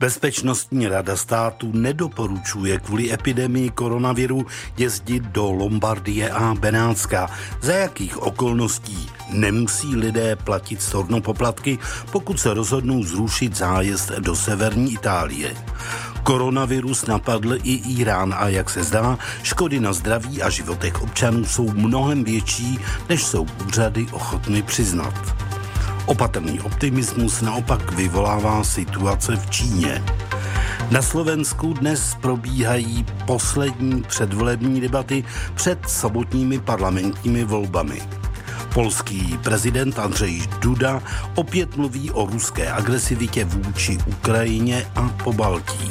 Bezpečnostní rada státu nedoporučuje kvůli epidemii koronaviru jezdit do Lombardie a Benátska. Za jakých okolností nemusí lidé platit stornopoplatky, pokud se rozhodnou zrušit zájezd do severní Itálie. Koronavirus napadl i Irán a jak se zdá, škody na zdraví a životech občanů jsou mnohem větší, než jsou úřady ochotny přiznat. Opatrný optimismus naopak vyvolává situace v Číně. Na Slovensku dnes probíhají poslední předvolební debaty před sobotními parlamentními volbami. Polský prezident Andrzej Duda opět mluví o ruské agresivitě vůči Ukrajině a Pobaltí.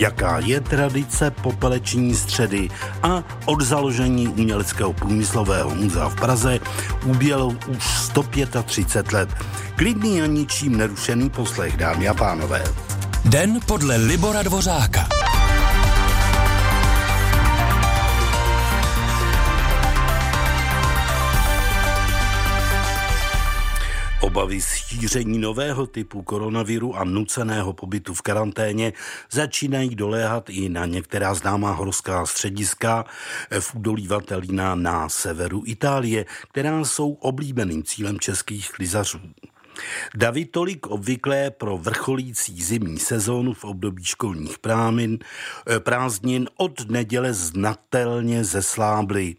Jaká je tradice popeleční středy a od založení uměleckého průmyslového muzea v Praze uběhlo už 135 let. Klidný a ničím nerušený poslech, dámy a pánové. Den podle Libora Dvořáka. Obavy z šíření nového typu koronaviru a nuceného pobytu v karanténě začínají doléhat i na některá známá horská střediska v údolí Vatelina na severu Itálie, která jsou oblíbeným cílem českých lyžařů. Davy tolik obvyklé pro vrcholící zimní sezónu v období školních prázdnin od neděle znatelně zeslábly.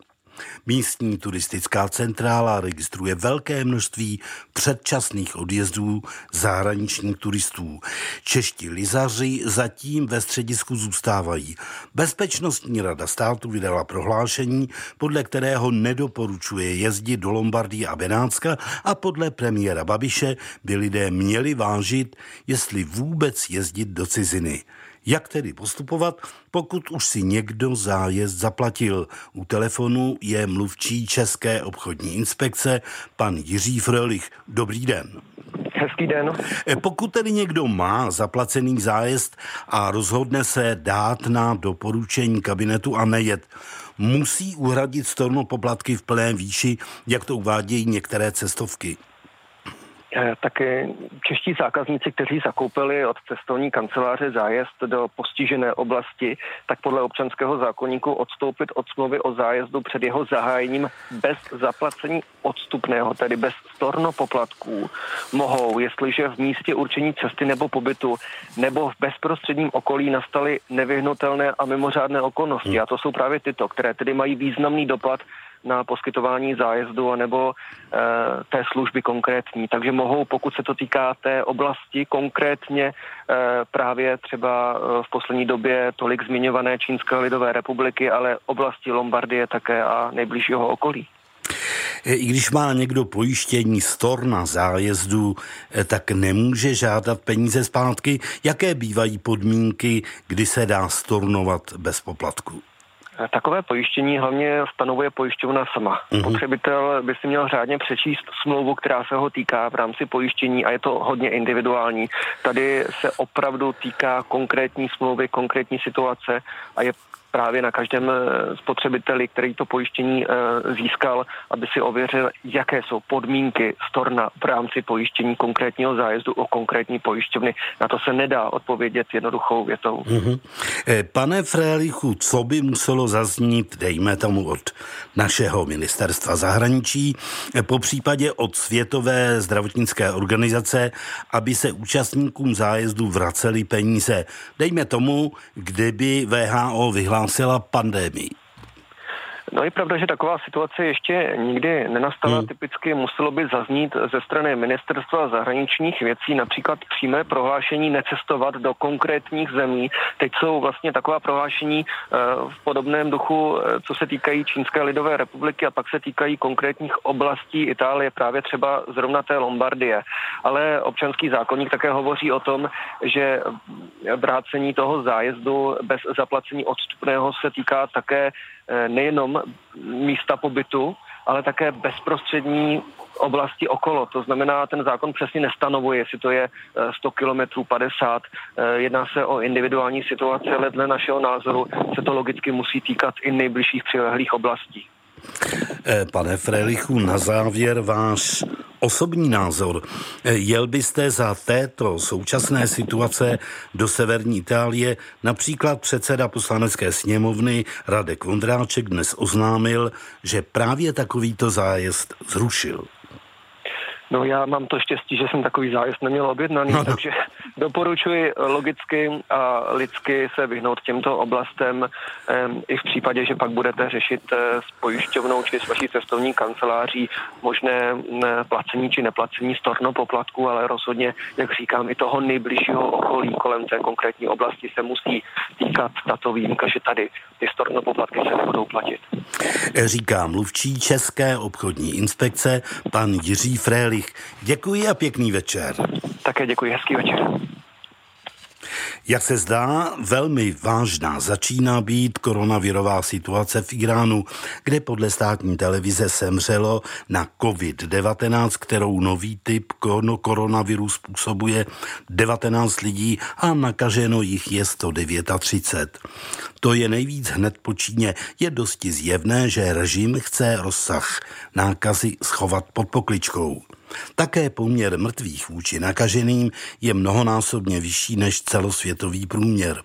Místní turistická centrála registruje velké množství předčasných odjezdů zahraničních turistů. Čeští lyžaři zatím ve středisku zůstávají. Bezpečnostní rada státu vydala prohlášení, podle kterého nedoporučuje jezdit do Lombardie a Benátska a podle premiéra Babiše by lidé měli vážit, jestli vůbec jezdit do ciziny. Jak tedy postupovat, pokud už si někdo zájezd zaplatil? U telefonu je mluvčí České obchodní inspekce pan Jiří Frölich. Dobrý den. Hezký den. Pokud tedy někdo má zaplacený zájezd a rozhodne se dát na doporučení kabinetu a nejet, musí uhradit stornopoplatky v plné výši, jak to uvádějí některé cestovky. Tak čeští zákazníci, kteří zakoupili od cestovní kanceláře zájezd do postižené oblasti, tak podle občanského zákoníku odstoupit od smlouvy o zájezdu před jeho zahájením bez zaplacení odstupného, tedy bez stornopoplatků, mohou, jestliže v místě určení cesty nebo pobytu nebo v bezprostředním okolí nastaly nevyhnutelné a mimořádné okolnosti. A to jsou právě tyto, které tedy mají významný dopad na poskytování zájezdu anebo té služby konkrétní. Takže mohou, pokud se to týká té oblasti konkrétně, právě třeba v poslední době tolik zmiňované Čínské lidové republiky, ale oblasti Lombardie také a nejbližšího okolí. I když má někdo pojištění storna zájezdu, tak nemůže žádat peníze zpátky. Jaké bývají podmínky, kdy se dá stornovat bez poplatku? Takové pojištění hlavně stanovuje pojišťovna sama. Potřebitel by si měl řádně přečíst smlouvu, která se ho týká v rámci pojištění a je to hodně individuální. Tady se opravdu týká konkrétní smlouvy, konkrétní situace a je právě na každém spotřebiteli, který to pojištění získal, aby si ověřil, jaké jsou podmínky storna v rámci pojištění konkrétního zájezdu o konkrétní pojišťovny. Na to se nedá odpovědět jednoduchou větou. Pane Frölichu, co by muselo zaznít, dejme tomu, od našeho ministerstva zahraničí, popřípadě od Světové zdravotnické organizace, aby se účastníkům zájezdu vracely peníze? Dejme tomu, kdyby WHO vyhlásila pandémii. No je pravda, že taková situace ještě nikdy nenastala. Typicky muselo by zaznít ze strany Ministerstva zahraničních věcí například přímé prohlášení necestovat do konkrétních zemí. Teď jsou vlastně taková prohlášení v podobném duchu, co se týkají Čínské lidové republiky a pak se týkají konkrétních oblastí Itálie, právě třeba zrovna té Lombardie. Ale občanský zákoník také hovoří o tom, že vrácení toho zájezdu bez zaplacení odstupného se týká také nejenom místa pobytu, ale také bezprostřední oblasti okolo. To znamená, ten zákon přesně nestanovuje, jestli to je 100 kilometrů, 50. Jedná se o individuální situaci, ale dle našeho názoru se to logicky musí týkat i nejbližších přilehlých oblastí. Pane Frölichu, na závěr váš osobní názor. Jel byste za této současné situace do severní Itálie? Například předseda poslanecké sněmovny Radek Vondráček dnes oznámil, že právě takovýto zájezd zrušil. No já mám to štěstí, že jsem takový zájezd neměl objednaný, takže doporučuji logicky a lidsky se vyhnout těmto oblastem i v případě, že pak budete řešit s pojišťovnou či s vaší cestovní kanceláří možné placení či neplacení stornopoplatků, ale rozhodně, jak říkám, i toho nejbližšího okolí kolem té konkrétní oblasti se musí týkat tato výjimka, že tady ty stornopoplatky se nebudou platit. Říká mluvčí České obchodní inspekce pan Jiří Frölich. Děkuji a pěkný večer. Také děkuji, hezký večer. Jak se zdá, velmi vážná začíná být koronavirová situace v Iránu, kde podle státní televize zemřelo na COVID-19, kterou nový typ koronaviru způsobuje 19 lidí a nakaženo jich je 139. To je nejvíc hned po Číně. Je dosti zjevné, že režim chce rozsah nákazy schovat pod pokličkou. Také poměr mrtvých vůči nakaženým je mnohonásobně vyšší než celosvětový průměr.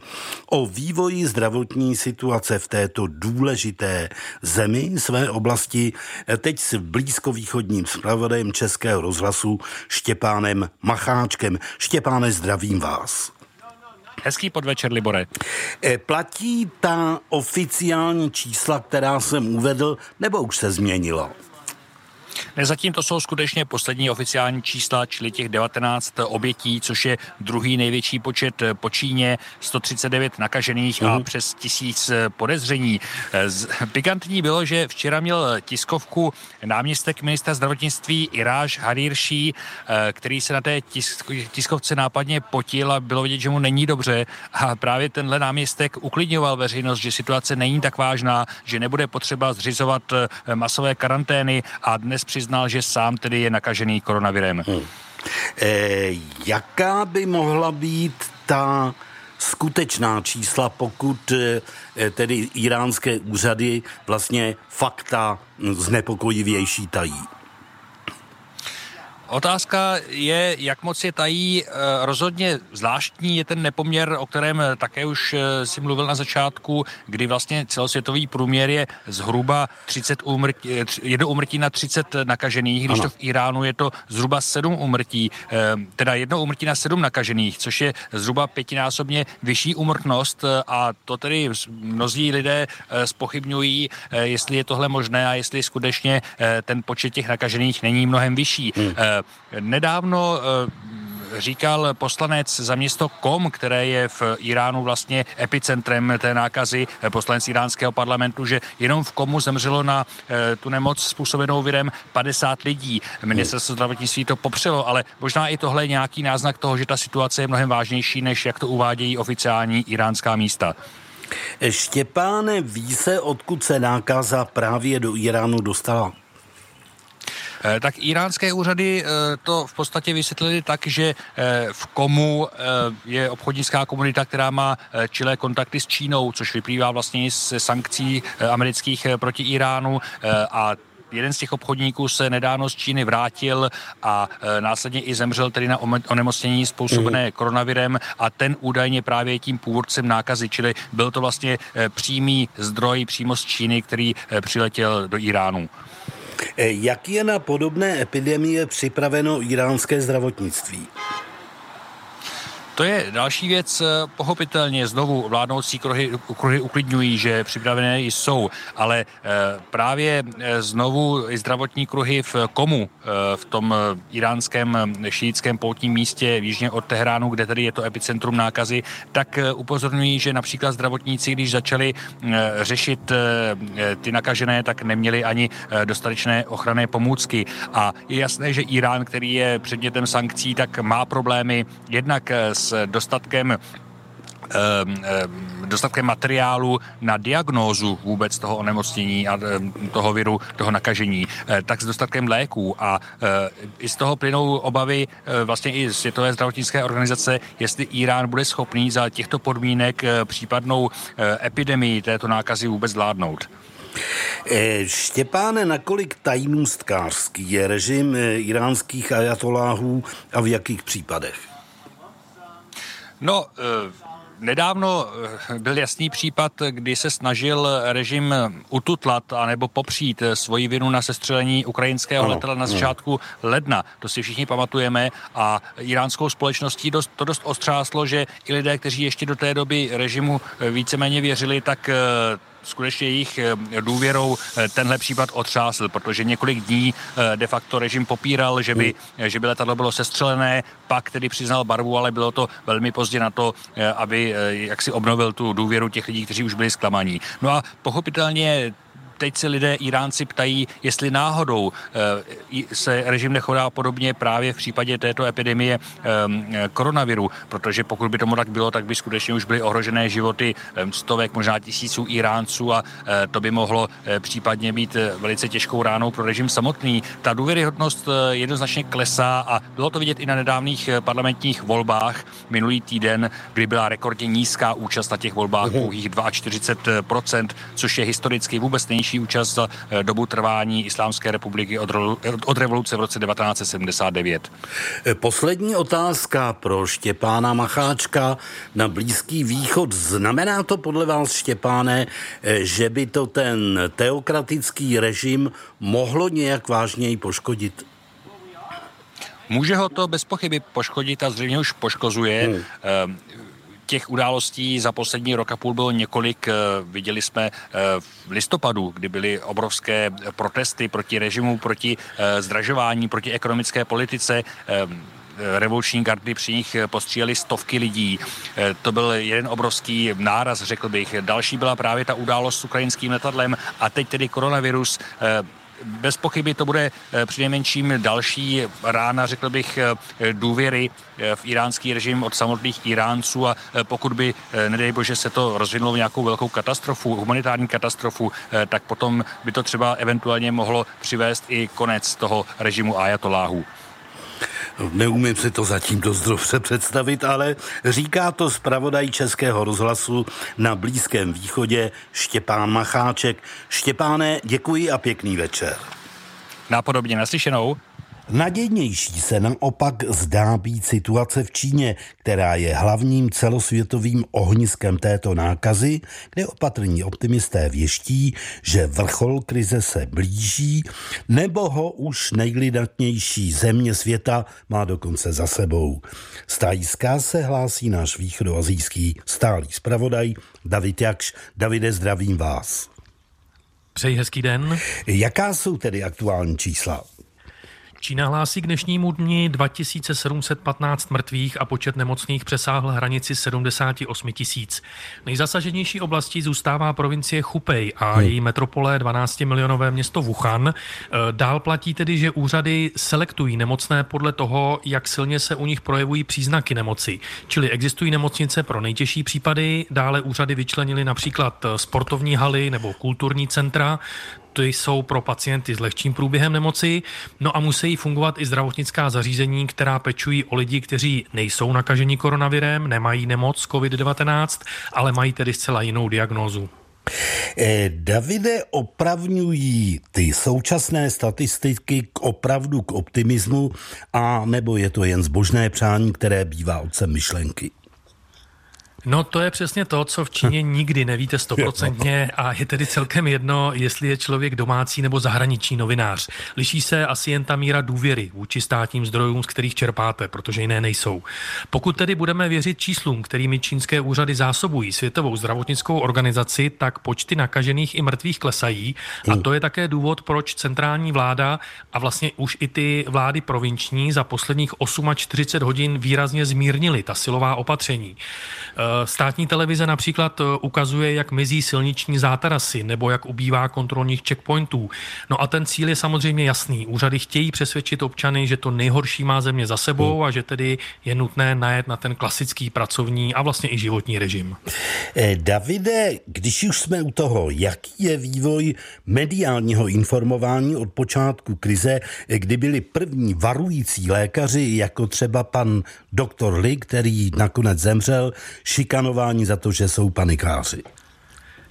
O vývoji zdravotní situace v této důležité zemi své oblasti teď s blízkovýchodním zpravodajem Českého rozhlasu Štěpánem Macháčkem. Štěpáne, zdravím vás. Hezký podvečer, Libore. Platí ta oficiální čísla, která jsem uvedl, nebo už se změnilo? Zatím to jsou skutečně poslední oficiální čísla, čili těch 19 obětí, což je druhý největší počet po Číně, 139 nakažených a přes 1000 podezření. Pikantní bylo, že včera měl tiskovku náměstek ministra zdravotnictví Iráž Harirší, který se na té tiskovce nápadně potil a bylo vidět, že mu není dobře. A právě tenhle náměstek uklidňoval veřejnost, že situace není tak vážná, že nebude potřeba zřizovat masové karantény a dnes přiznal, že sám tedy je nakažený koronavirem. Jaká by mohla být ta skutečná čísla, pokud tedy iránské úřady vlastně fakta znepokojivější tají? Otázka je, jak moc je tají. Rozhodně zvláštní je ten nepoměr, o kterém také už si mluvil na začátku, kdy vlastně celosvětový průměr je zhruba 1 úmrtí na 30 nakažených, když to v Iránu je to zhruba 7 úmrtí, teda 1 úmrtí na 7 nakažených, což je zhruba 5násobně vyšší úmrtnost a to tedy mnozí lidé zpochybňují, jestli je tohle možné a jestli skutečně ten počet těch nakažených není mnohem vyšší. Nedávno říkal poslanec za město Kom, které je v Iránu vlastně epicentrem té nákazy, poslanec iránského parlamentu, že jenom v Komu zemřelo na tu nemoc způsobenou virem 50 lidí. Ministerstvo zdravotnictví to popřelo, ale možná i tohle je nějaký náznak toho, že ta situace je mnohem vážnější, než jak to uvádějí oficiální iránská místa. Štěpáne, ví se, odkud se nákaza právě do Iránu dostala? Tak iránské úřady to v podstatě vysvětlili tak, že v Komu je obchodnická komunita, která má čilé kontakty s Čínou, což vyplývá vlastně z sankcí amerických proti Iránu a jeden z těch obchodníků se nedávno z Číny vrátil a následně i zemřel tedy na onemocnění způsobené koronavirem a ten údajně právě tím původcem nákazy, čili byl to vlastně přímý zdroj přímo z Číny, který přiletěl do Iránu. Jak je na podobné epidemie připraveno iránské zdravotnictví? To je další věc, pochopitelně znovu vládnoucí kruhy uklidňují, že připravené jsou, ale právě znovu i zdravotní kruhy v Komu, v tom iránském šíitském poutním místě jižně od Teheránu, kde tady je to epicentrum nákazy, tak upozorňují, že například zdravotníci, když začali řešit ty nakažené, tak neměli ani dostatečné ochranné pomůcky. A je jasné, že Irán, který je předmětem sankcí, tak má problémy jednak s dostatkem materiálu na diagnózu vůbec toho onemocnění a toho viru, toho nakažení, tak s dostatkem léků a i z toho plynou obavy vlastně i Světové zdravotnické organizace, jestli Irán bude schopný za těchto podmínek případnou epidemii této nákazy vůbec zvládnout. Štěpáne, nakolik tajnůstkářský je režim iránských ajatoláhů a v jakých případech? No, nedávno byl jasný případ, kdy se snažil režim ututlat anebo popřít svoji vinu na sestřelení ukrajinského letadla na začátku ledna. To si všichni pamatujeme a iránskou společností to dost ostřáslo, že i lidé, kteří ještě do té doby režimu víceméně věřili, tak skutečně jejich důvěrou tenhle případ otřásl, protože několik dní de facto režim popíral, že by letadlo bylo sestřelené, pak tedy přiznal barvu, ale bylo to velmi pozdě na to, aby jaksi obnovil tu důvěru těch lidí, kteří už byli zklamaní. No a pochopitelně teď se lidé Iránci ptají, jestli náhodou se režim nechová podobně právě v případě této epidemie koronaviru, protože pokud by tomu tak bylo, tak by skutečně už byly ohrožené životy stovek, možná tisíců Iránců a to by mohlo případně být velice těžkou ránou pro režim samotný. Ta důvěryhodnost jednoznačně klesá a bylo to vidět i na nedávných parlamentních volbách minulý týden, kdy byla rekordně nízká účast na těch volbách, pouhých 42%, což je historicky vůbec nejnižší účast za dobu trvání Islámské republiky od revoluce v roce 1979. Poslední otázka pro Štěpána Macháčka na Blízký východ. Znamená to podle vás, Štěpáne, že by to ten teokratický režim mohlo nějak vážněji poškodit? Může ho to bez pochyby poškodit a zřejmě už poškozuje. Těch událostí za poslední rok a půl bylo několik. Viděli jsme v listopadu, kdy byly obrovské protesty proti režimu, proti zdražování, proti ekonomické politice. Revoluční gardy, při nich postříleli stovky lidí. To byl jeden obrovský náraz, řekl bych. Další byla právě ta událost s ukrajinským letadlem a teď tedy koronavirus. Bez pochyby to bude přinejmenším další rána, řekl bych, důvěry v iránský režim od samotných Iránců a pokud by, nedej bože, se to rozvinulo v nějakou velkou katastrofu, humanitární katastrofu, tak potom by to třeba eventuálně mohlo přivést i konec toho režimu ajatoláhů. Neumím si to zatím dost dobře představit, ale říká to zpravodaj Českého rozhlasu na Blízkém východě Štěpán Macháček. Štěpáne, děkuji a pěkný večer. Napodobně, naslyšenou. Nadějnější se naopak zdá být situace v Číně, která je hlavním celosvětovým ohniskem této nákazy, kde opatrní optimisté věští, že vrchol krize se blíží, nebo ho už nejlidatnější země světa má dokonce za sebou. Z Thajska se hlásí náš východoasijský stálý zpravodaj David Jakš. Davide, zdravím vás. Přeji hezký den. Jaká jsou tedy aktuální čísla? Čína hlásí k dnešnímu dni 2715 mrtvých a počet nemocných přesáhl hranici 78 000. Nejzasaženější oblastí zůstává provincie Chupei a její metropole 12-milionové město Wuhan. Dál platí tedy, že úřady selektují nemocné podle toho, jak silně se u nich projevují příznaky nemoci. Čili existují nemocnice pro nejtěžší případy, dále úřady vyčlenily například sportovní haly nebo kulturní centra, ty jsou pro pacienty s lehčím průběhem nemoci, no a musí fungovat i zdravotnická zařízení, která pečují o lidi, kteří nejsou nakaženi koronavirem, nemají nemoc COVID-19, ale mají tedy zcela jinou diagnózu. Davide, opravňují ty současné statistiky opravdu k optimismu, a nebo je to jen zbožné přání, které bývá otcem myšlenky? No to je přesně to, co v Číně nikdy nevíte 100% a je tedy celkem jedno, jestli je člověk domácí nebo zahraniční novinář. Liší se asi jen ta míra důvěry vůči státním zdrojům, z kterých čerpáte, protože jiné nejsou. Pokud tedy budeme věřit číslům, kterými čínské úřady zásobují Světovou zdravotnickou organizaci, tak počty nakažených i mrtvých klesají a to je také důvod, proč centrální vláda a vlastně už i ty vlády provinční za posledních 48 hodin výrazně zmírnily ta silová opatření. Státní televize například ukazuje, jak mizí silniční zátarasy nebo jak ubývá kontrolních checkpointů. No a ten cíl je samozřejmě jasný. Úřady chtějí přesvědčit občany, že to nejhorší má země za sebou a že tedy je nutné najet na ten klasický pracovní a vlastně i životní režim. Davide, když už jsme u toho, jaký je vývoj mediálního informování od počátku krize, kdy byli první varující lékaři, jako třeba pan doktor Li, který nakonec zemřel, šikanování za to, že jsou panikáři?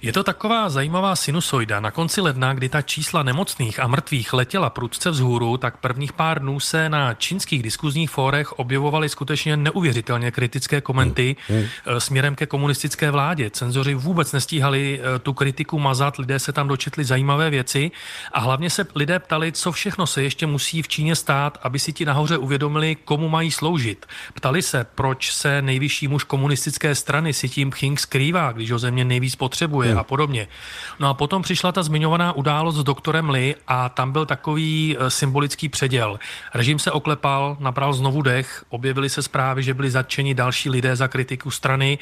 Je to taková zajímavá sinusoida. Na konci ledna, kdy ta čísla nemocných a mrtvých letěla prudce vzhůru, tak prvních pár dnů se na čínských diskuzních fórech objevovaly skutečně neuvěřitelně kritické komenty směrem ke komunistické vládě. Cenzoři vůbec nestíhali tu kritiku mazat, lidé se tam dočetli zajímavé věci a hlavně se lidé ptali, co všechno se ještě musí v Číně stát, aby si ti nahoře uvědomili, komu mají sloužit. Ptali se, proč se nejvyšší muž komunistické strany si tím Pching skrývá, když ho země nejvíc potřebuje a podobně. No a potom přišla ta zmiňovaná událost s doktorem Li a tam byl takový symbolický předěl. Režim se oklepal, nabral znovu dech, objevily se zprávy, že byli zatčeni další lidé za kritiku strany,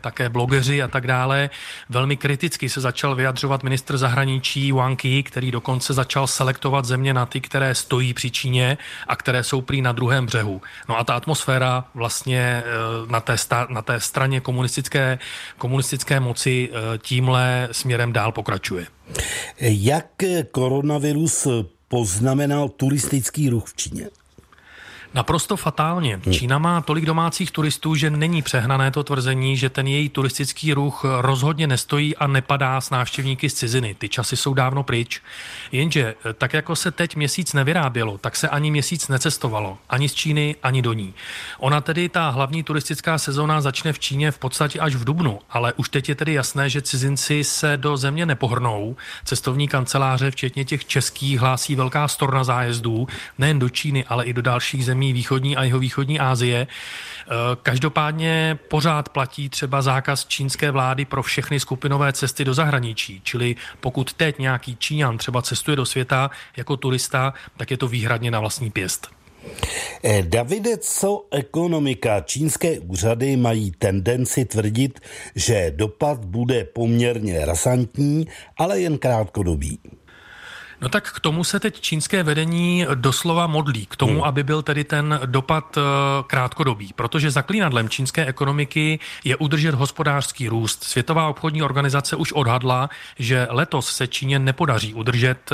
také blogeři a tak dále. Velmi kriticky se začal vyjadřovat ministr zahraničí Wang Yi, který dokonce začal selektovat země na ty, které stojí při Číně a které jsou prý na druhém břehu. No a ta atmosféra vlastně na té straně komunistické moci tímhle směrem dál pokračuje. Jak koronavirus poznamenal turistický ruch v Číně? Naprosto fatálně. Čína má tolik domácích turistů, že není přehnané to tvrzení, že ten její turistický ruch rozhodně nestojí a nepadá s návštěvníky z ciziny. Ty časy jsou dávno pryč. Jenže tak jako se teď měsíc nevyrábělo, tak se ani měsíc necestovalo. Ani z Číny, ani do ní. Ona tedy, ta hlavní turistická sezóna začne v Číně v podstatě až v dubnu, ale už teď je tedy jasné, že cizinci se do země nepohrnou. Cestovní kanceláře, včetně těch českých, hlásí velká storna zájezdů, nejen do Číny, ale i do dalších zemí východní a jihovýchodní Asie. Každopádně pořád platí třeba zákaz čínské vlády pro všechny skupinové cesty do zahraničí, čili pokud teď nějaký Číňan třeba cestuje do světa jako turista, tak je to výhradně na vlastní pěst. Davide, co ekonomika? Čínské úřady mají tendenci tvrdit, že dopad bude poměrně razantní, ale jen krátkodobý. No tak k tomu se teď čínské vedení doslova modlí, k tomu, aby byl tedy ten dopad krátkodobý, protože zaklínadlem čínské ekonomiky je udržet hospodářský růst. Světová obchodní organizace už odhadla, že letos se Číně nepodaří udržet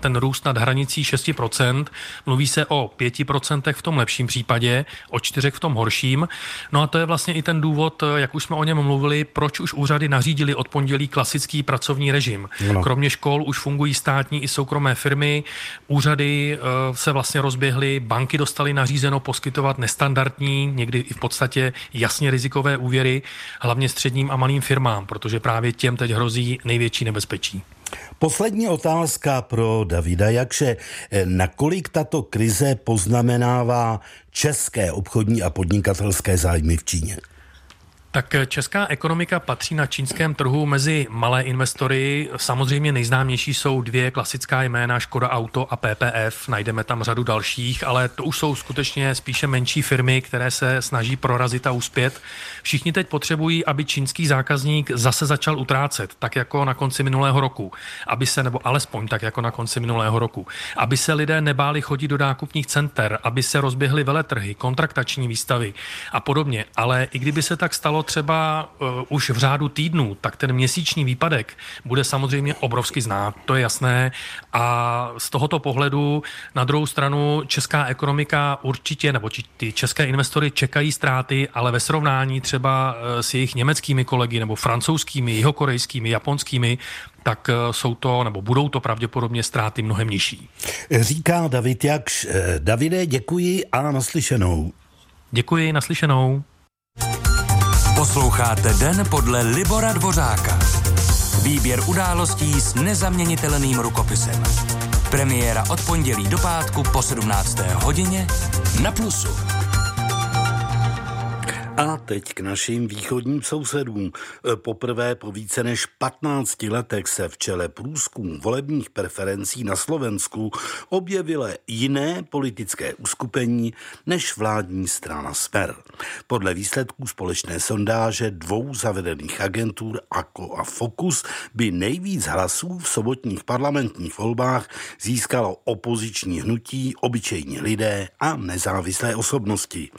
ten růst nad hranicí 6%, mluví se o 5% v tom lepším případě, o 4% v tom horším. No a to je vlastně i ten důvod, jak už jsme o něm mluvili, proč už úřady nařídili od pondělí klasický pracovní režim. Kromě škol už fungují státní i soukromé firmy, úřady se vlastně rozběhly, banky dostaly nařízeno poskytovat nestandardní, někdy i v podstatě jasně rizikové úvěry, hlavně středním a malým firmám, protože právě těm teď hrozí největší nebezpečí. Poslední otázka pro Davida Jakše. Nakolik tato krize poznamenává české obchodní a podnikatelské zájmy v Číně? Tak česká ekonomika patří na čínském trhu mezi malé investory. Samozřejmě nejznámější jsou dvě klasická jména, Škoda Auto a PPF. Najdeme tam řadu dalších, ale to už jsou skutečně spíše menší firmy, které se snaží prorazit a uspět. Všichni teď potřebují, aby čínský zákazník zase začal utrácet, tak jako na konci minulého roku. Aby se lidé nebáli chodit do nákupních center, aby se rozběhly veletrhy, kontraktační výstavy a podobně. Ale i kdyby se tak stalo třeba už v řádu týdnů, tak ten měsíční výpadek bude samozřejmě obrovsky znát, to je jasné. A z tohoto pohledu na druhou stranu česká ekonomika určitě, nebo ty české investory čekají ztráty, ale ve srovnání třeba s jejich německými kolegy nebo francouzskými, jihokorejskými, japonskými, tak jsou to, nebo budou to pravděpodobně ztráty mnohem nižší. Říká David Jakš. Davide, děkuji a naslyšenou. Děkuji, naslyšenou. Posloucháte Den podle Libora Dvořáka. Výběr událostí s nezaměnitelným rukopisem. Premiéra od pondělí do pátku po 17. hodině na Plusu. A teď k našim východním sousedům. Poprvé po více než 15 letech se v čele průzkumů volebních preferencí na Slovensku objevilo jiné politické uskupení než vládní strana SMER. Podle výsledků společné sondáže dvou zavedených agentur AKO a Focus by nejvíc hlasů v sobotních parlamentních volbách získalo opoziční hnutí, obyčejní lidé a nezávislé osobnosti.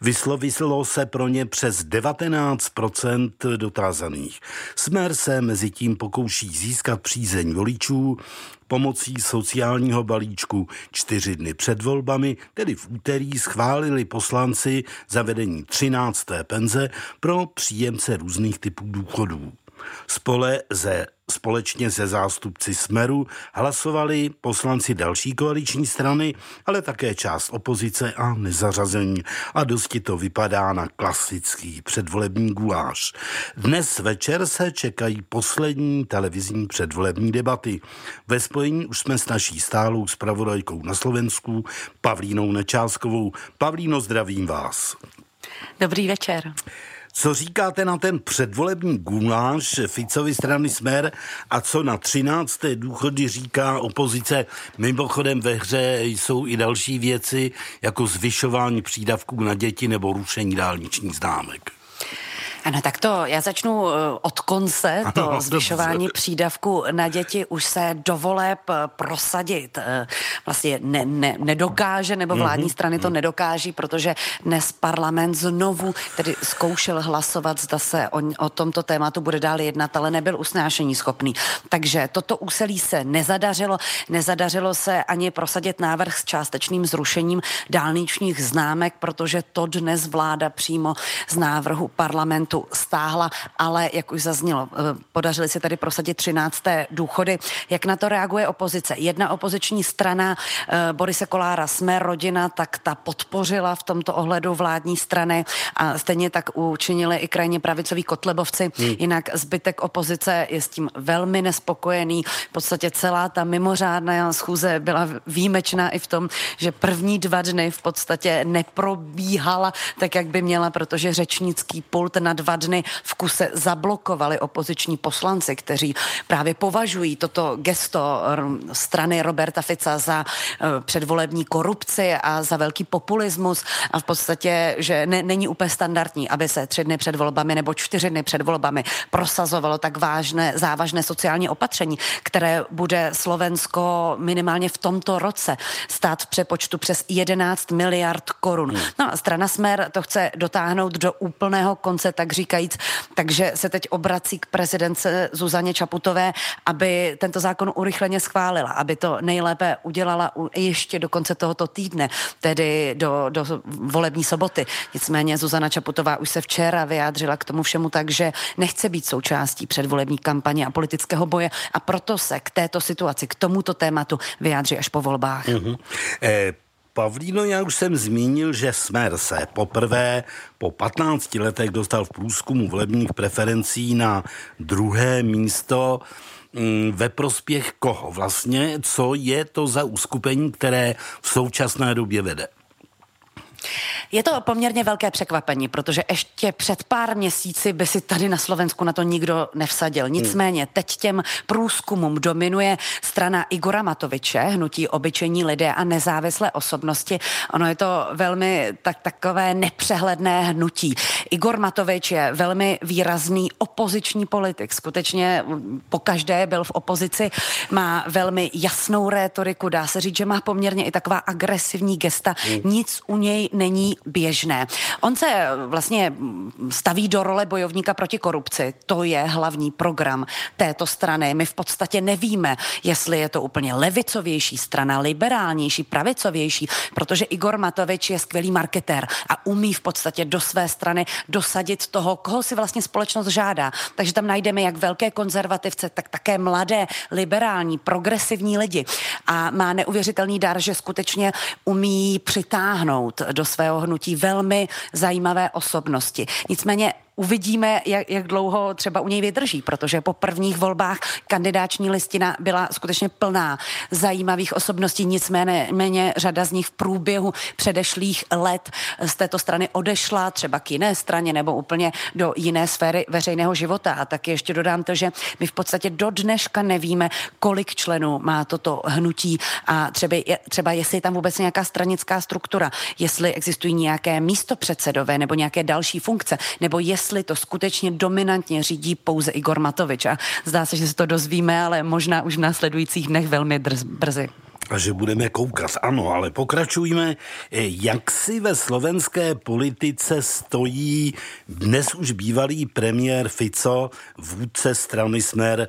Vyslovilo se pro ně přes 19% dotázaných. Smer se mezi tím pokouší získat přízeň voličů pomocí sociálního balíčku. 4 dny před volbami, tedy v úterý, schválili poslanci zavedení 13. penze pro příjemce různých typů důchodů. Společně se zástupci SMERu hlasovali poslanci další koaliční strany, ale také část opozice a nezařazení. A dosti to vypadá na klasický předvolební guláš. Dnes večer se čekají poslední televizní předvolební debaty. Ve spojení už jsme s naší stálou zpravodajkou na Slovensku Pavlínou Nečáskovou. Pavlíno, zdravím vás. Dobrý večer. Co říkáte na ten předvolební guláš Ficovy strany Smer a co na 13. důchody říká opozice? Mimochodem ve hře jsou i další věci, jako zvyšování přídavků na děti nebo rušení dálničních známek. Ano, tak to já začnu od konce. To zvyšování přídavku na děti už se do voleb prosadit vlastně nedokáže, nebo vládní strany to nedokáží, protože dnes parlament znovu tedy zkoušel hlasovat, zda se o tomto tématu bude dál jednat, ale nebyl usnášeníschopný. Takže toto úsilí se nezadařilo. Nezadařilo se ani prosadit návrh s částečným zrušením dálničních známek, protože to dnes vláda přímo z návrhu parlamentu stáhla, ale jak už zaznělo, podařili se tady prosadit 13. důchody. Jak na to reaguje opozice? Jedna opoziční strana Borise Kolára, Smer, Rodina, tak ta podpořila v tomto ohledu vládní strany a stejně tak učinili i krajně pravicoví kotlebovci. Jinak zbytek opozice je s tím velmi nespokojený. V podstatě celá ta mimořádná schůze byla výjimečná i v tom, že první dva dny v podstatě neprobíhala tak, jak by měla, protože řečnický pult na 2 dny v kuse zablokovali opoziční poslanci, kteří právě považují toto gesto strany Roberta Fica za předvolební korupci a za velký populismus a v podstatě, že není úplně standardní, aby se 3 dny před volbami nebo 4 dny před volbami prosazovalo tak vážné, závažné sociální opatření, které bude Slovensko minimálně v tomto roce stát v přepočtu přes 11 miliard korun. No a strana Smer to chce dotáhnout do úplného konce, tak říkajíc, takže se teď obrací k prezidence Zuzaně Čaputové, aby tento zákon urychleně schválila, aby to nejlépe udělala ještě do konce tohoto týdne, tedy do volební soboty. Nicméně Zuzana Čaputová už se včera vyjádřila k tomu všemu, takže nechce být součástí předvolební kampaně a politického boje a proto se k této situaci, k tomuto tématu vyjádří až po volbách. Pavlíno, já už jsem zmínil, že Smer se poprvé po 15 letech dostal v průzkumu volebních preferencí na 2. místo. Ve prospěch koho vlastně? Co je to za uskupení, které v současné době vede? Je to poměrně velké překvapení, protože ještě před pár měsíci by si tady na Slovensku na to nikdo nevsadil. Nicméně teď těm průzkumům dominuje strana Igora Matoviče, hnutí Obyčejní lidé a nezávislé osobnosti. Ono je to velmi takové nepřehledné hnutí. Igor Matovič je velmi výrazný opoziční politik. Skutečně pokaždé byl v opozici, má velmi jasnou rétoriku, dá se říct, že má poměrně i taková agresivní gesta. Nic u něj není běžné. On se vlastně staví do role bojovníka proti korupci. To je hlavní program této strany. My v podstatě nevíme, jestli je to úplně levicovější strana, liberálnější, pravicovější, protože Igor Matovič je skvělý marketér a umí v podstatě do své strany dosadit toho, koho si vlastně společnost žádá. Takže tam najdeme jak velké konzervativce, tak také mladé, liberální, progresivní lidi. A má neuvěřitelný dar, že skutečně umí přitáhnout do svého hnutí velmi zajímavé osobnosti. Nicméně uvidíme, jak dlouho třeba u něj vydrží, protože po prvních volbách kandidáční listina byla skutečně plná zajímavých osobností, nicméně řada z nich v průběhu předešlých let z této strany odešla třeba k jiné straně nebo úplně do jiné sféry veřejného života. A taky ještě dodám to, že my v podstatě do dneška nevíme, kolik členů má toto hnutí a třeba jestli je tam vůbec nějaká stranická struktura, jestli existují nějaké místopředsedové nebo nějaké další funkce, nebo jestli to skutečně dominantně řídí pouze Igor Matovič. A zdá se, že se to dozvíme, ale možná už v následujících dnech velmi brzy. A že budeme koukat, ano, ale pokračujme. Jak si ve slovenské politice stojí dnes už bývalý premiér Fico, vůdce strany Smer,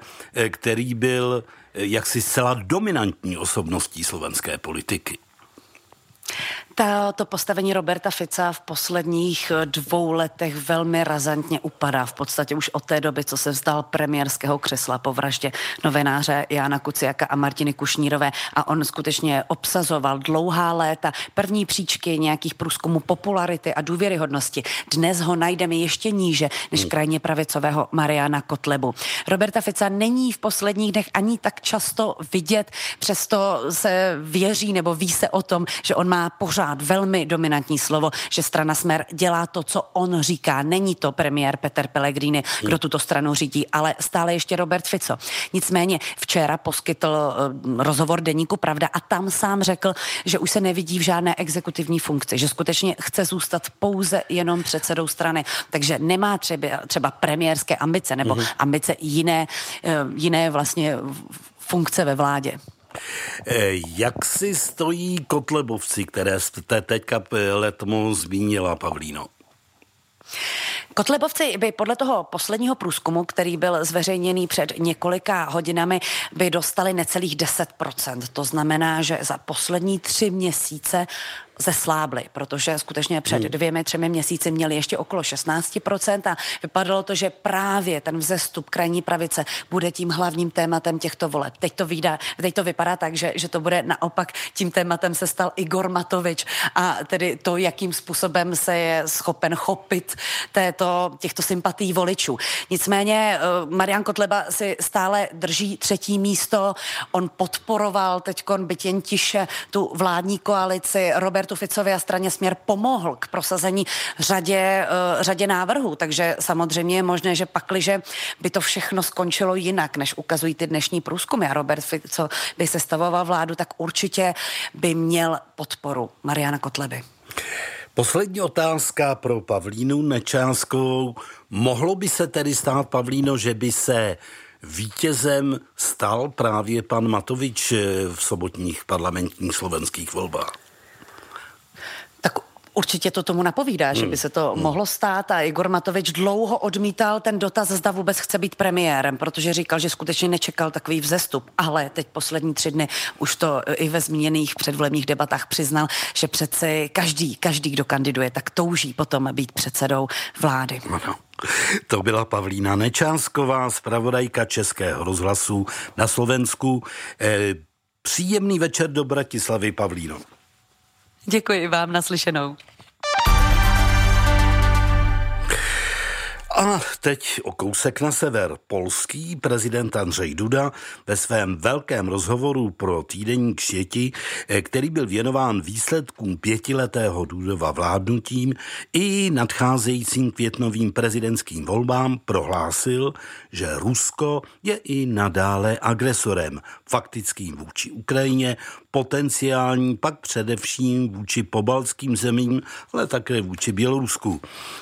který byl jaksi zcela dominantní osobností slovenské politiky? to postavení Roberta Fica v posledních 2 letech velmi razantně upadá. V podstatě už od té doby, co se vzdal premiérského křesla po vraždě novináře Jána Kuciaka a Martiny Kušnírové. A on skutečně obsazoval dlouhá léta první příčky nějakých průzkumů popularity a důvěryhodnosti. Dnes ho najdeme ještě níže než krajně pravicového Mariana Kotlebu. Roberta Fica není v posledních dnech ani tak často vidět, přesto se věří nebo ví se o tom, že on má pořád velmi dominantní slovo, že strana Smer dělá to, co on říká. Není to premiér Peter Pellegrini, kdo tuto stranu řídí, ale stále ještě Robert Fico. Nicméně včera poskytl rozhovor deníku Pravda a tam sám řekl, že už se nevidí v žádné exekutivní funkci, že skutečně chce zůstat pouze jenom předsedou strany, takže nemá třeba premiérské ambice nebo ambice jiné vlastně funkce ve vládě. Jak si stojí kotlebovci, které jste teďka letmo zmínila, Pavlíno? Kotlebovci by podle toho posledního průzkumu, který byl zveřejněný před několika hodinami, by dostali necelých 10%. To znamená, že za poslední 3 měsíce zeslábli, protože skutečně před 2-3 měsíci měli ještě okolo 16% a vypadalo to, že právě ten vzestup krajní pravice bude tím hlavním tématem těchto voleb. Teď to vypadá tak, že to bude naopak, tím tématem se stal Igor Matovič a tedy to, jakým způsobem se je schopen chopit těchto sympatí voličů. Nicméně Marian Kotleba si stále drží 3. místo. On podporoval teďkon, byť jen tiše, tu vládní koalici. Robertu Ficovi a straně Směr pomohl k prosazení řadě návrhů, takže samozřejmě je možné, že pakliže by to všechno skončilo jinak, než ukazují ty dnešní průzkumy a Robert Fico by sestavoval vládu, tak určitě by měl podporu Mariana Kotleby. Poslední otázka pro Pavlínu Nečáskou. Mohlo by se tedy stát, Pavlíno, že by se vítězem stal právě pan Matovič v sobotních parlamentních slovenských volbách? Určitě to tomu napovídá, že by se to mohlo stát a Igor Matovič dlouho odmítal ten dotaz, zda vůbec chce být premiérem, protože říkal, že skutečně nečekal takový vzestup, ale teď poslední 3 dny už to i ve zmíněných předvolebních debatách přiznal, že přece každý, kdo kandiduje, tak touží potom být předsedou vlády. Ano. To byla Pavlína Nečásková, zpravodajka Českého rozhlasu na Slovensku. Příjemný večer do Bratislavy, Pavlíno. Děkuji vám, naslyšenou. A teď o kousek na sever. Polský prezident Andrzej Duda ve svém velkém rozhovoru pro týdeník Sieti, který byl věnován výsledkům 5letého Dudova vládnutím i nadcházejícím květnovým prezidentským volbám, prohlásil, že Rusko je i nadále agresorem, faktickým vůči Ukrajině, potenciální pak především vůči pobaltským zemím, ale také vůči Bělorusku.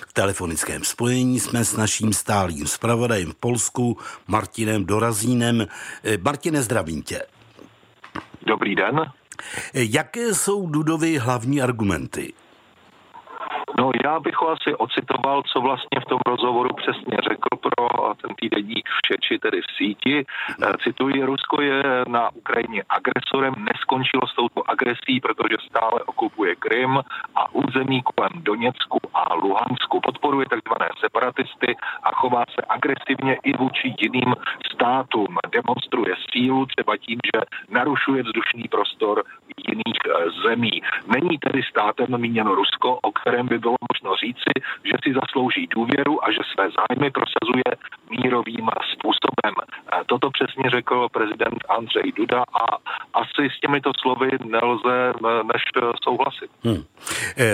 V telefonickém spojení jsme s naším stálým zpravodajem v Polsku Martinem Dorazínem. Martine, zdravím tě. Dobrý den. Jaké jsou Dudovy hlavní argumenty? No, já bych ho asi ocitoval, co vlastně v tom rozhovoru přesně řekl pro ten týdeník v Čeči, tedy v síti. Cituji, Rusko je na Ukrajině agresorem, neskončilo s touto agresí, protože stále okupuje Krym a území kolem Doněcku a Luhansku. Podporuje takzvané separatisty a chová se agresivně i vůči jiným státům. Demonstruje sílu třeba tím, že narušuje vzdušný prostor jiných zemí. Není tedy státem míněno Rusko, o kterém by bylo možno říci, že si zaslouží důvěru a že své zájmy prosazuje mírovým způsobem. Toto přesně řekl prezident Andrzej Duda a asi s těmito slovy nelze než souhlasit.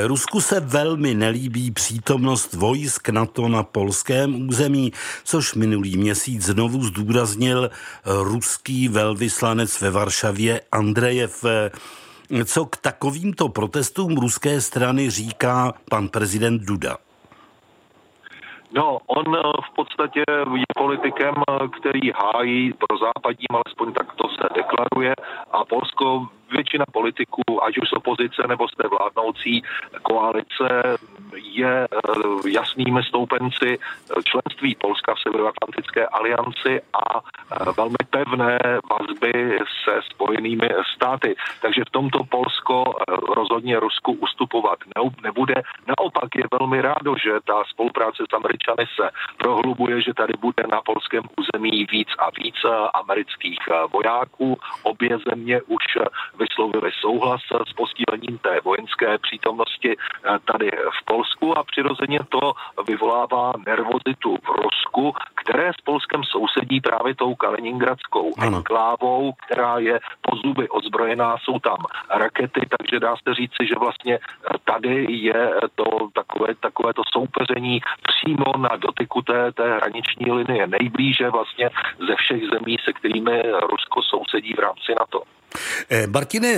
Rusku se velmi nelíbí přítomnost vojsk NATO na polském území, což minulý měsíc znovu zdůraznil ruský velvyslanec ve Varšavě Andrejev. Co k takovýmto protestům ruské strany říká pan prezident Duda? No, on v podstatě je politikem, který hájí pro západním, alespoň tak to se deklaruje, a Polsko většina politiků, ať už z opozice nebo z té vládnoucí koalice, je jasnými stoupenci členství Polska v Severoatlantické alianci a velmi pevné vazby se Spojenými státy. Takže v tomto Polsko rozhodně Rusku ustupovat nebude. Naopak je velmi rádo, že ta spolupráce s Američany se prohlubuje, že tady bude na polském území víc a víc amerických vojáků. Obě země už vyslovily souhlas s posílením té vojenské přítomnosti tady v Polsku a přirozeně to vyvolává nervozitu v Rusku, které s Polskem sousedí právě tou kaliningradskou enklávou, která je po zuby ozbrojená, jsou tam rakety, takže dá se říci, že vlastně tady je to takové to soupeření přímo na dotyku té hraniční linie, nejblíže vlastně ze všech zemí, se kterými Rusko sousedí v rámci NATO. Martine,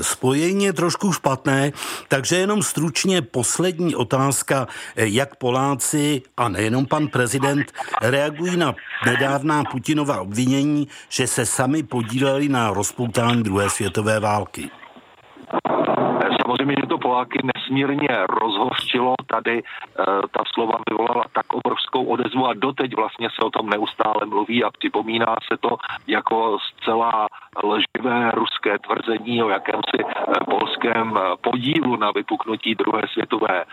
spojení je trošku špatné, takže jenom stručně poslední otázka, jak Poláci a nejenom pan prezident reagují na nedávná Putinova obvinění, že se sami podíleli na rozpoutání druhé světové války. Samozřejmě, že to Poláky nesmírně rozhořčilo, tady ta slova vyvolala tak obrovskou odezvu a doteď vlastně se o tom neustále mluví a připomíná se to jako zcela lživé ruské tvrzení o jakémsi polském podílu na vypuknutí druhé světové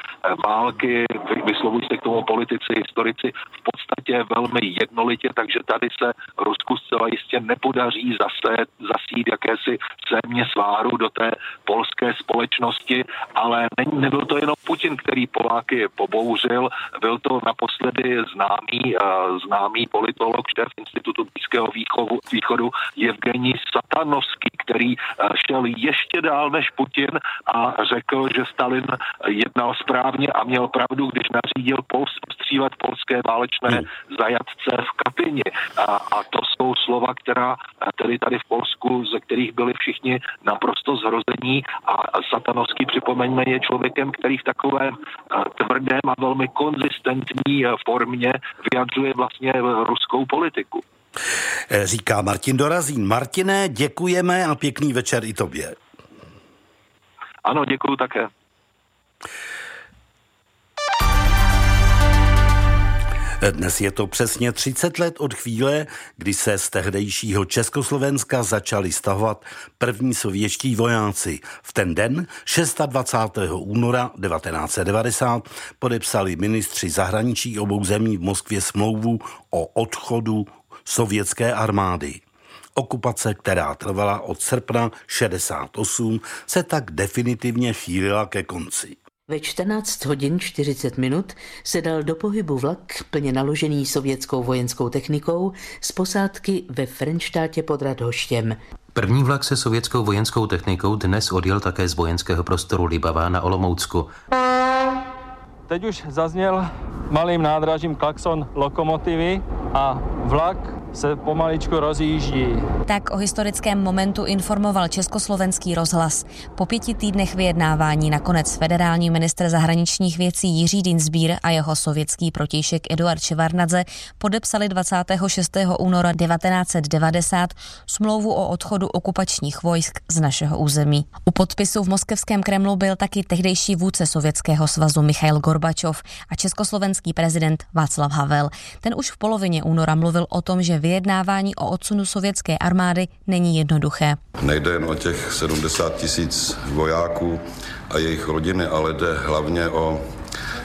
války. Vyslovují se k tomu politici, historici v podstatě velmi jednolitě, takže tady se Rusku zcela jistě nepodaří zasít jakési sémě sváru do té polské společnosti, ale nebyl to jenom Putin, který Poláky pobouřil, byl to naposledy známý politolog, šéf Institutu Blízkého východu Jevgenij Satanovský, který šel ještě dál než Putin a řekl, že Stalin jednal správně a měl pravdu, když nařídil postřílet polské válečné zajatce v Katyni. A to jsou slova, která tedy tady v Polsku, ze kterých byli všichni naprosto zhrození, a Satanovský, připomeňme, je člověkem, který v takovém tvrdém a velmi konzistentní formě vyjadřuje vlastně ruskou politiku. Říká Martin Dorazín. Martine, děkujeme a pěkný večer i tobě. Ano, děkuju také. Dnes je to přesně 30 let od chvíle, kdy se z tehdejšího Československa začali stahovat první sovětští vojáci. V ten den, 26. února 1990, podepsali ministři zahraničí obou zemí v Moskvě smlouvu o odchodu sovětské armády. Okupace, která trvala od srpna 68, se tak definitivně chýlila ke konci. Ve 14 hodin 40 minut se dal do pohybu vlak plně naložený sovětskou vojenskou technikou z posádky ve Frenštátě pod Radhoštěm. První vlak se sovětskou vojenskou technikou dnes odjel také z vojenského prostoru Libavá na Olomoucku. Teď už zazněl malým nádražím klakson lokomotivy a vlak se pomaličku rozjíždí. Tak o historickém momentu informoval Československý rozhlas. Po 5 týdnech vyjednávání nakonec federální ministr zahraničních věcí Jiří Dienstbier a jeho sovětský protějšek Eduard Ševardnadze podepsali 26. února 1990 smlouvu o odchodu okupačních vojsk z našeho území. U podpisu v moskevském Kremlu byl taky tehdejší vůdce Sovětského svazu Michail Gorbačov a československý prezident Václav Havel. Ten už v polovině února mluvil o tom, že vyjednávání o odsunu sovětské armády není jednoduché. Nejde jen o těch 70 000 vojáků a jejich rodiny, ale jde hlavně o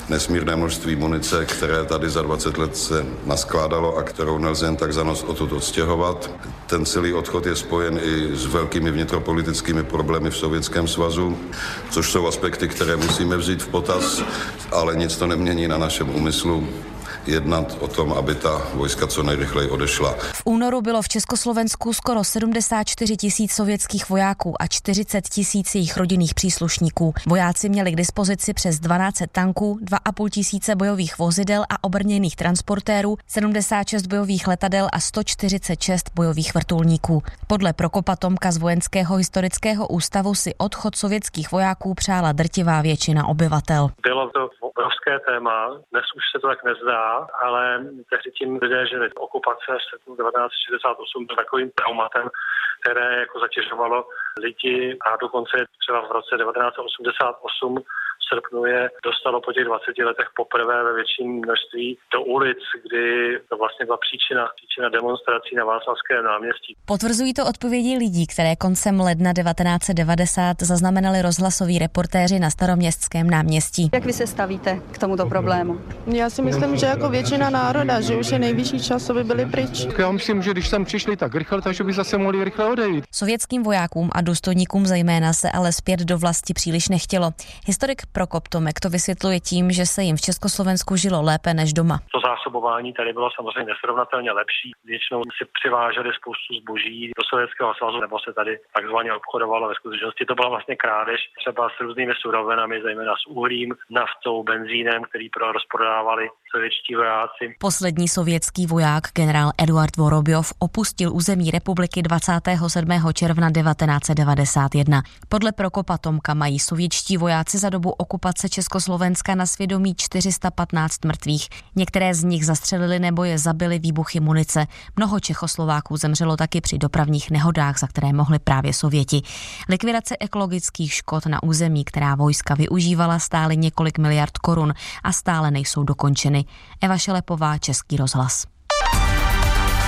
nesmírné množství munice, které tady za 20 let se naskládalo a kterou nelze jen tak za nos odtud odstěhovat. Ten celý odchod je spojen i s velkými vnitropolitickými problémy v Sovětském svazu, což jsou aspekty, které musíme vzít v potaz, ale nic to nemění na našem úmyslu jednat o tom, aby ta vojska co nejrychleji odešla. V únoru bylo v Československu skoro 74 000 sovětských vojáků a 40 000 jejich rodinných příslušníků. Vojáci měli k dispozici přes 1200 tanků, 2 500 bojových vozidel a obrněných transportérů, 76 bojových letadel a 146 bojových vrtulníků. Podle Prokopa Tomka z Vojenského historického ústavu si odchod sovětských vojáků přála drtivá většina obyvatel. Bylo to obrovské téma. Dnes už se to tak nezdá, ale tehdy tím lidé žili. Okupace v 1968 byl takovým traumatem, které jako zatěžovalo lidi a dokonce třeba v roce 1988 srpnu je dostalo po těch 20 letech poprvé ve větším množství do ulic, kdy to vlastně byla příčina demonstrací na Václavském náměstí. Potvrzují to odpovědi lidí, které koncem ledna 1990 zaznamenali rozhlasoví reportéři na Staroměstském náměstí. Jak vy se stavíte k tomuto problému? Já si myslím, že jako většina národa, že už je nejvyšší čas, aby byli pryč. Já myslím, že když tam přišli tak rychle, takže by zase mohli rychle odejít. Sovětským vojákům a důstojníkům zejména se ale zpět do vlasti příliš nechtělo. Historik Prokop Tomek to vysvětluje tím, že se jim v Československu žilo lépe než doma. To zásobování tady bylo samozřejmě nesrovnatelně lepší. Většinou si přiváželi spoustu zboží do Sovětského svazu, nebo se tady takzvaně obchodovalo. Ve skutečnosti to byla vlastně krádež třeba s různými surovinami, zejména s uhlím, naftou, benzínem, který rozprodávali sovětští vojáci. Poslední sovětský voják generál Eduard Vorobjov opustil území republiky 27. června 1991. Podle Prokopa Tomka mají sovětští vojáci za dobu okupace Československa na svědomí 415 mrtvých. Některé z nich zastřelili nebo je zabili výbuchy munice. Mnoho Čechoslováků zemřelo taky při dopravních nehodách, za které mohli právě Sověti. Likvidace ekologických škod na území, která vojska využívala, stály několik miliard korun a stále nejsou dokončeny. Eva Šelepová, Český rozhlas.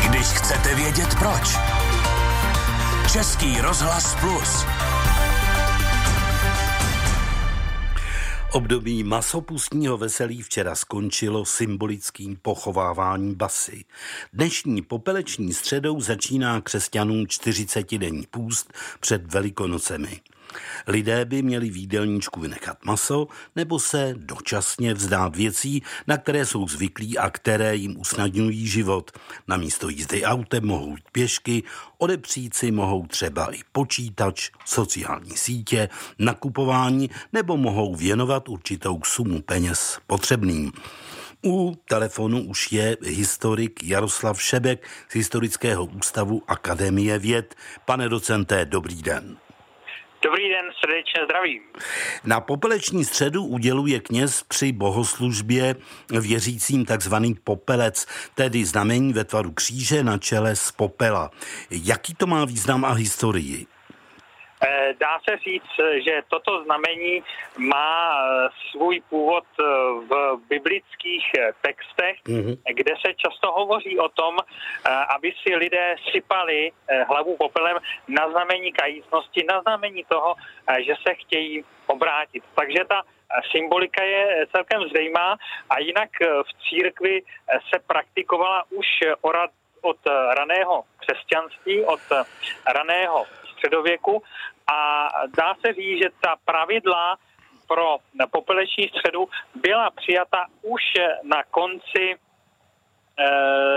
Když chcete vědět proč. Český rozhlas Plus. Období masopustního veselí včera skončilo symbolickým pochováváním basy. Dnešní popeleční středou začíná křesťanům 40denní půst před Velikonocemi. Lidé by měli v jídelníčku vynechat maso nebo se dočasně vzdát věcí, na které jsou zvyklí a které jim usnadňují život. Namísto jízdy autem mohou jít pěšky, odepřít si mohou třeba i počítač, sociální sítě, nakupování nebo mohou věnovat určitou sumu peněz potřebným. U telefonu už je historik Jaroslav Šebek z Historického ústavu Akademie věd. Pane docente, dobrý den. Dobrý den, srdečně zdravím. Na popeleční středu uděluje kněz při bohoslužbě věřícím takzvaný popelec, tedy znamení ve tvaru kříže na čele z popela. Jaký to má význam a historii? Dá se říct, že toto znamení má svůj původ v biblických textech, kde se často hovoří o tom, aby si lidé sypali hlavu popelem na znamení kajícnosti, na znamení toho, že se chtějí obrátit. Takže ta symbolika je celkem zřejmá a jinak v církvi se praktikovala už od raného křesťanství, od raného středověku a dá se říct, že ta pravidla pro popeleční středu byla přijata už na konci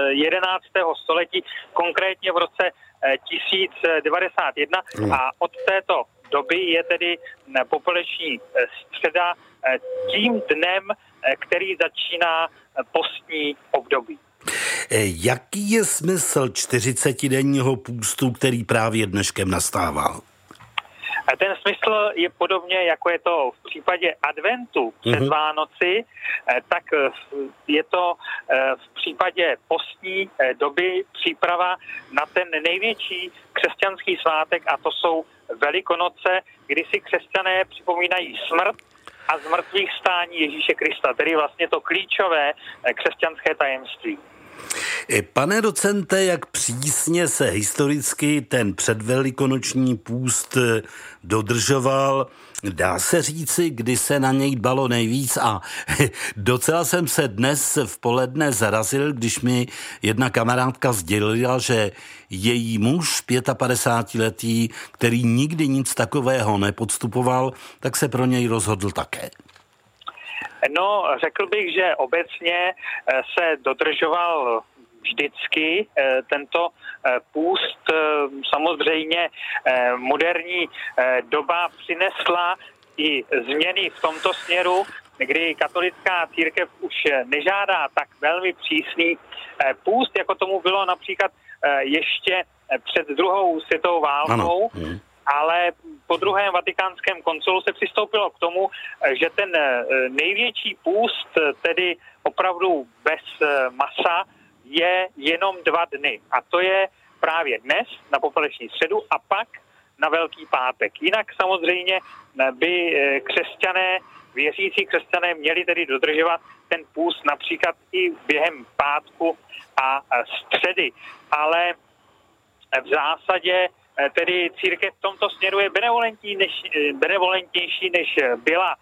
11. století, konkrétně v roce 1091 a od této doby je tedy popeleční středa tím dnem, který začíná postní období. Jaký je smysl 40denního půstu, který právě dneškem nastává? Ten smysl je podobně, jako je to v případě adventu před Vánoci, tak je to v případě postní doby příprava na ten největší křesťanský svátek a to jsou Velikonoce, kdy si křesťané připomínají smrt a zmrtvých stání Ježíše Krista, tedy vlastně to klíčové křesťanské tajemství. Pane docente, jak přísně se historicky ten předvelikonoční půst dodržoval, dá se říci, kdy se na něj dbalo nejvíc a docela jsem se dnes v poledne zarazil, když mi jedna kamarádka sdělila, že její muž, 55letý, který nikdy nic takového nepodstupoval, tak se pro něj rozhodl také. No, řekl bych, že obecně se dodržoval vždycky tento půst. Samozřejmě moderní doba přinesla i změny v tomto směru, kdy katolická církev už nežádá tak velmi přísný půst, jako tomu bylo například ještě před druhou světovou válkou. Ano. ale po druhém vatikánském koncilu se přistoupilo k tomu, že ten největší půst, tedy opravdu bez masa, je jenom 2 dny. A to je právě dnes na popeleční středu a pak na Velký pátek. Jinak samozřejmě by křesťané, věřící křesťané měli tedy dodržovat ten půst například i během pátku a středy. Ale v zásadě tedy církev v tomto směru je benevolentnější, než byla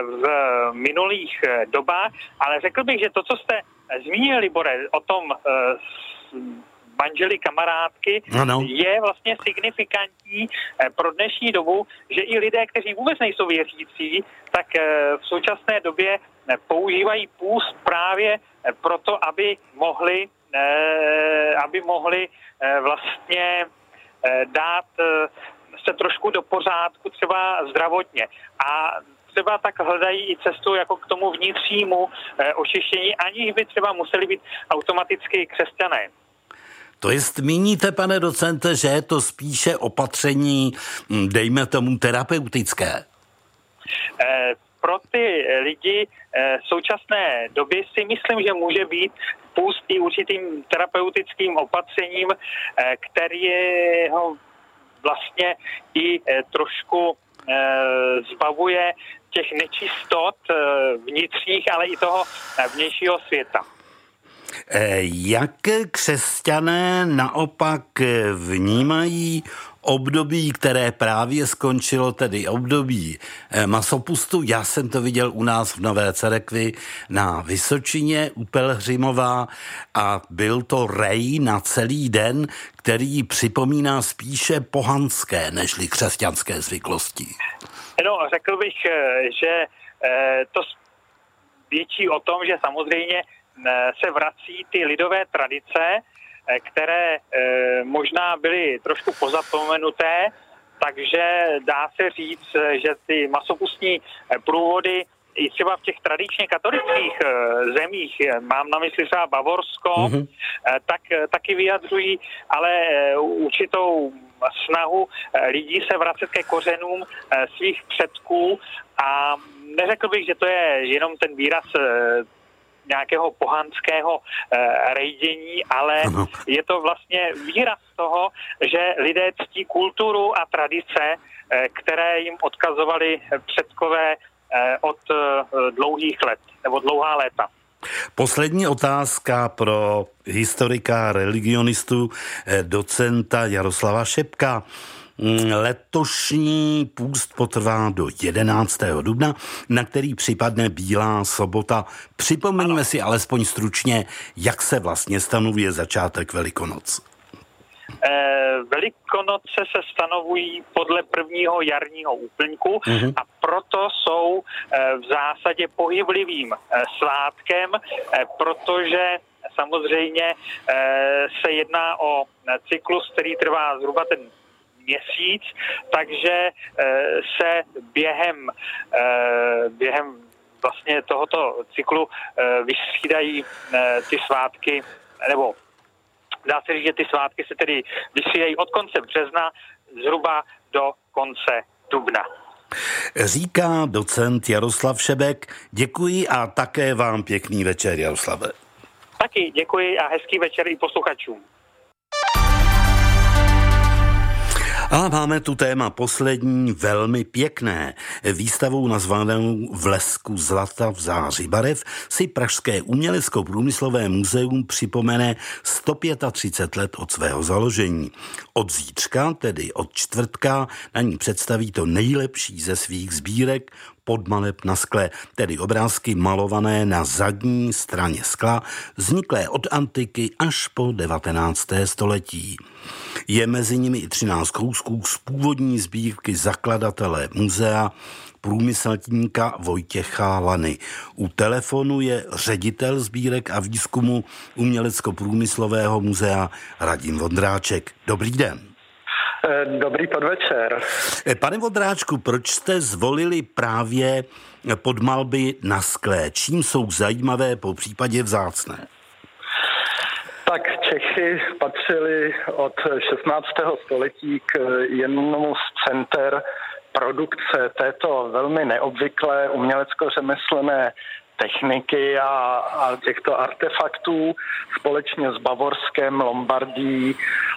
v minulých dobách. Ale řekl bych, že to, co jste zmínil, Libore, o tom manželi kamarádky, je vlastně signifikantní pro dnešní dobu, že i lidé, kteří vůbec nejsou věřící, tak v současné době používají půst právě proto, aby mohli vlastně dát se trošku do pořádku třeba zdravotně. A třeba tak hledají i cestu jako k tomu vnitřnímu očištění, aniž by třeba museli být automaticky křesťané. To jest, míníte, pane docente, že je to spíše opatření, dejme tomu, terapeutické? Pro ty lidi v současné době si myslím, že může být půst i určitým terapeutickým opatřením, které ho vlastně i trošku zbavuje těch nečistot vnitřních, ale i toho vnějšího světa. Jak křesťané naopak vnímají období, které právě skončilo, tedy období masopustu? Já jsem to viděl u nás v Nové Cerekvi na Vysočině u Pelhřimova a byl to rej na celý den, který připomíná spíše pohanské nežli křesťanské zvyklosti. No, řekl bych, že to větší o tom, že samozřejmě se vrací ty lidové tradice, které možná byly trošku pozapomenuté, takže dá se říct, že ty masopustní průvody i třeba v těch tradičně katolických zemích, mám na mysli třeba Bavorsko, tak taky vyjadřují, ale určitou snahu lidí se vracet ke kořenům svých předků a neřekl bych, že to je jenom ten výraz nějakého pohanského rejdění, ale je to vlastně výraz toho, že lidé ctí kulturu a tradice, které jim odkazovali předkové od dlouhých let, nebo dlouhá léta. Poslední otázka pro historika, religionistu, docenta Jaroslava Šebka. Letošní půst potrvá do 11. dubna, na který připadne Bílá sobota. Připomeňme si alespoň stručně, jak se vlastně stanovuje začátek Velikonoc. Velikonoce se stanovují podle prvního jarního úplňku a proto jsou v zásadě pohyblivým svátkem, protože samozřejmě se jedná o cyklus, který trvá zhruba ten měsíc, takže se během vlastně tohoto cyklu vystřídají ty svátky, nebo dá se říct, že ty svátky se tedy vystřídají od konce března zhruba do konce dubna. Říká docent Jaroslav Šebek. Děkuji a také vám pěkný večer, Jaroslave. Taky děkuji a hezký večer i posluchačům. A máme tu téma poslední, velmi pěkné. Výstavou nazvanou V lesku zlata v září barev si Pražské umělecko-průmyslové muzeum připomene 135 let od svého založení. Od zítřka, tedy od čtvrtka, na ní představí to nejlepší ze svých sbírek podmaleb na skle, tedy obrázky malované na zadní straně skla, vzniklé od antiky až po 19. století. Je mezi nimi i 13 kousků z původní sbírky zakladatele muzea, průmyslníka Vojtěcha Lany. U telefonu je ředitel sbírek a výzkumu Umělecko-průmyslového muzea Radek Vondráček. Dobrý den. Dobrý podvečer. Pane Vondráčku, proč jste zvolili právě podmalby na skle? Čím jsou zajímavé, popřípadě vzácné? Tak Čechy patřili od 16. století k jednomu z center produkce této velmi neobvyklé umělecko-řemeslné techniky a těchto artefaktů společně s Bavorskem, Lombardií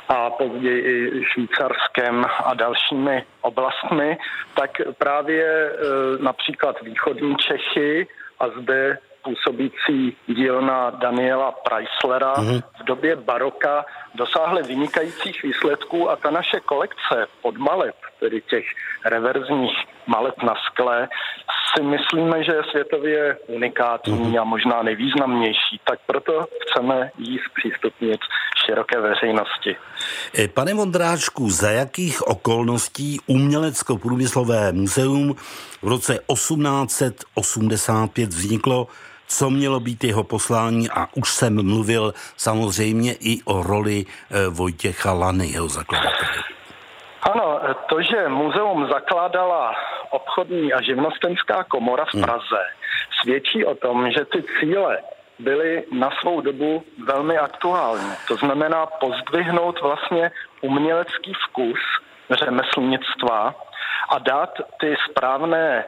a později i Švýcarskem a dalšími oblastmi, tak právě například východní Čechy a zde působící dílna Daniela Preislera v době baroka dosáhly vynikajících výsledků a ta naše kolekce podmaleb, tedy těch reverzních maleb na skle, si myslíme, že je světově unikátní a možná nejvýznamnější. Tak proto chceme ji zpřístupnit široké veřejnosti. Pane Vondráčku, za jakých okolností Umělecko-průmyslové muzeum v roce 1885 vzniklo? Co mělo být jeho poslání? A už jsem mluvil samozřejmě i o roli Vojtěcha Lany, jeho zakladatele. Ano, to, že muzeum zakládala obchodní a živnostenská komora v Praze, svědčí o tom, že ty cíle byly na svou dobu velmi aktuální. To znamená pozdvihnout vlastně umělecký vkus řemeslnictva a dát ty správné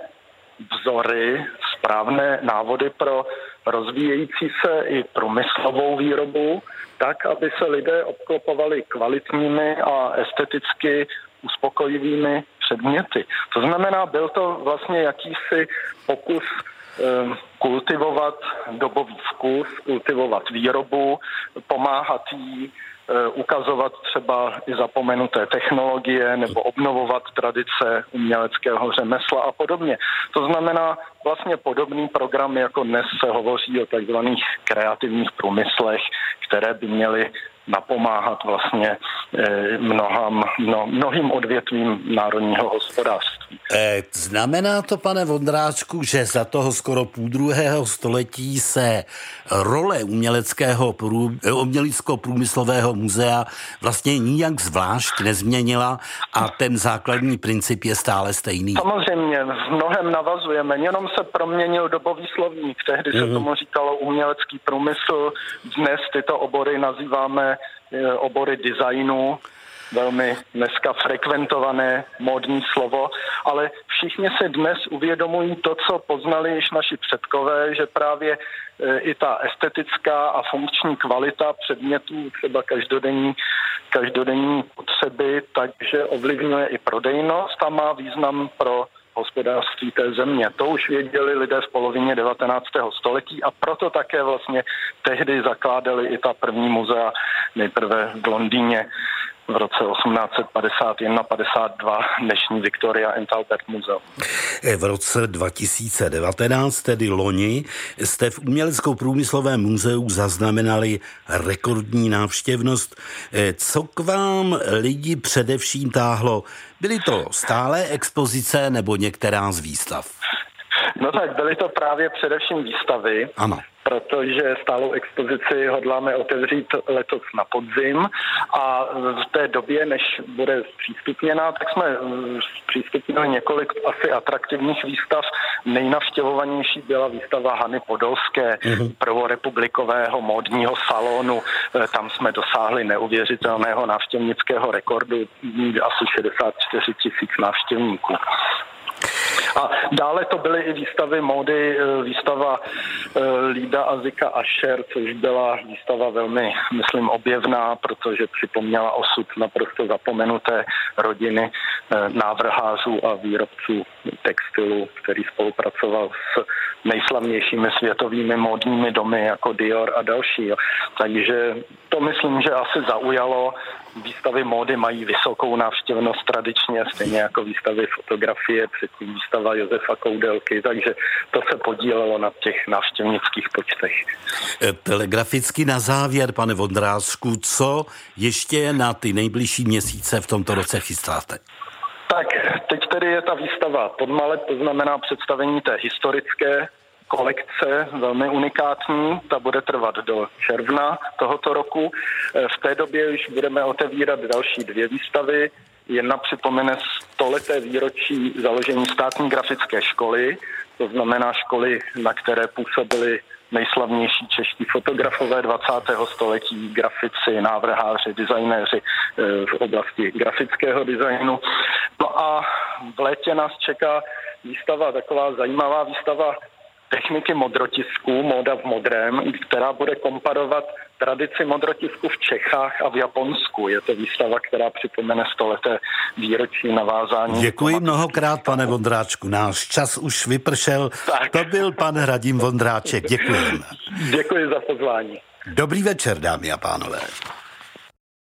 vzory, správné návody pro rozvíjející se i průmyslovou výrobu, tak, aby se lidé obklopovali kvalitními a esteticky uspokojivými předměty. To znamená, byl to vlastně jakýsi pokus kultivovat dobový vkus, kultivovat výrobu, pomáhat jí, ukazovat třeba i zapomenuté technologie nebo obnovovat tradice uměleckého řemesla a podobně. To znamená vlastně podobný program, jako dnes se hovoří o takzvaných kreativních průmyslech, které by měly napomáhat vlastně mnohým odvětvím národního hospodářství. Znamená to, pane Vondráčku, že za toho skoro půldruhého století se role umělecko-průmyslového muzea vlastně nijak zvlášť nezměnila a ten základní princip je stále stejný? Samozřejmě, v mnohem navazujeme, jenom se proměnil dobový slovník. Tehdy se tomu říkalo umělecký průmysl, dnes tyto obory nazýváme obory designu, velmi dneska frekventované módní slovo, ale všichni se dnes uvědomují to, co poznali již naši předkové, že právě i ta estetická a funkční kvalita předmětů třeba každodenní potřeby, takže ovlivňuje i prodejnost a má význam pro hospodářství té země. To už věděli lidé v polovině 19. století a proto také vlastně tehdy zakládali i ta první muzea, nejprve v Londýně v roce 1851-52 dnešní Victoria and Albert Museum. V roce 2019, tedy loni, jste v Umělecko-průmyslovém muzeu zaznamenali rekordní návštěvnost. Co k vám lidi především táhlo? Byly to stálé expozice nebo některá z výstav? No tak, byly to právě především výstavy. Ano. Protože stálou expozici hodláme otevřít letos na podzim a v té době, než bude zpřístupněná, tak jsme zpřístupnili několik asi atraktivních výstav. Nejnavštěvovanější byla výstava Hany Podolské, prvorepublikového módního salonu. Tam jsme dosáhli neuvěřitelného návštěvnického rekordu asi 64 000 návštěvníků. A dále to byly i výstavy módy, výstava Lída a Zika Asher, což byla výstava velmi, myslím, objevná, protože připomněla osud naprosto zapomenuté rodiny návrhářů a výrobců textilu, který spolupracoval s nejslavnějšími světovými módními domy jako Dior a další. Takže to myslím, že asi zaujalo. Výstavy módy mají vysokou návštěvnost tradičně, stejně jako výstavy fotografie, předtím výstava Josefa Koudelky, takže to se podílelo na těch návštěvnických počtech. Telegraficky na závěr, pane Vondráčku, co ještě na ty nejbližší měsíce v tomto roce chystáte? Tak, teď tedy je ta výstava podmaleb, to znamená představení té historické kolekce, velmi unikátní, ta bude trvat do června tohoto roku. V té době už budeme otevírat další dvě výstavy. Jedna připomene 100leté výročí založení státní grafické školy, to znamená školy, na které působili nejslavnější čeští fotografové 20. století, grafici, návrháři, designéři v oblasti grafického designu. No a v létě nás čeká výstava, taková zajímavá výstava techniky modrotisku, móda v modrém, která bude komparovat tradici modrotisku v Čechách a v Japonsku. Je to výstava, která připomene 100leté výročí navázání. Děkuji mnohokrát, pane Vondráčku. Náš čas už vypršel. Tak. To byl pan Radim Vondráček. Děkuji. Děkuji za pozvání. Dobrý večer, dámy a pánové.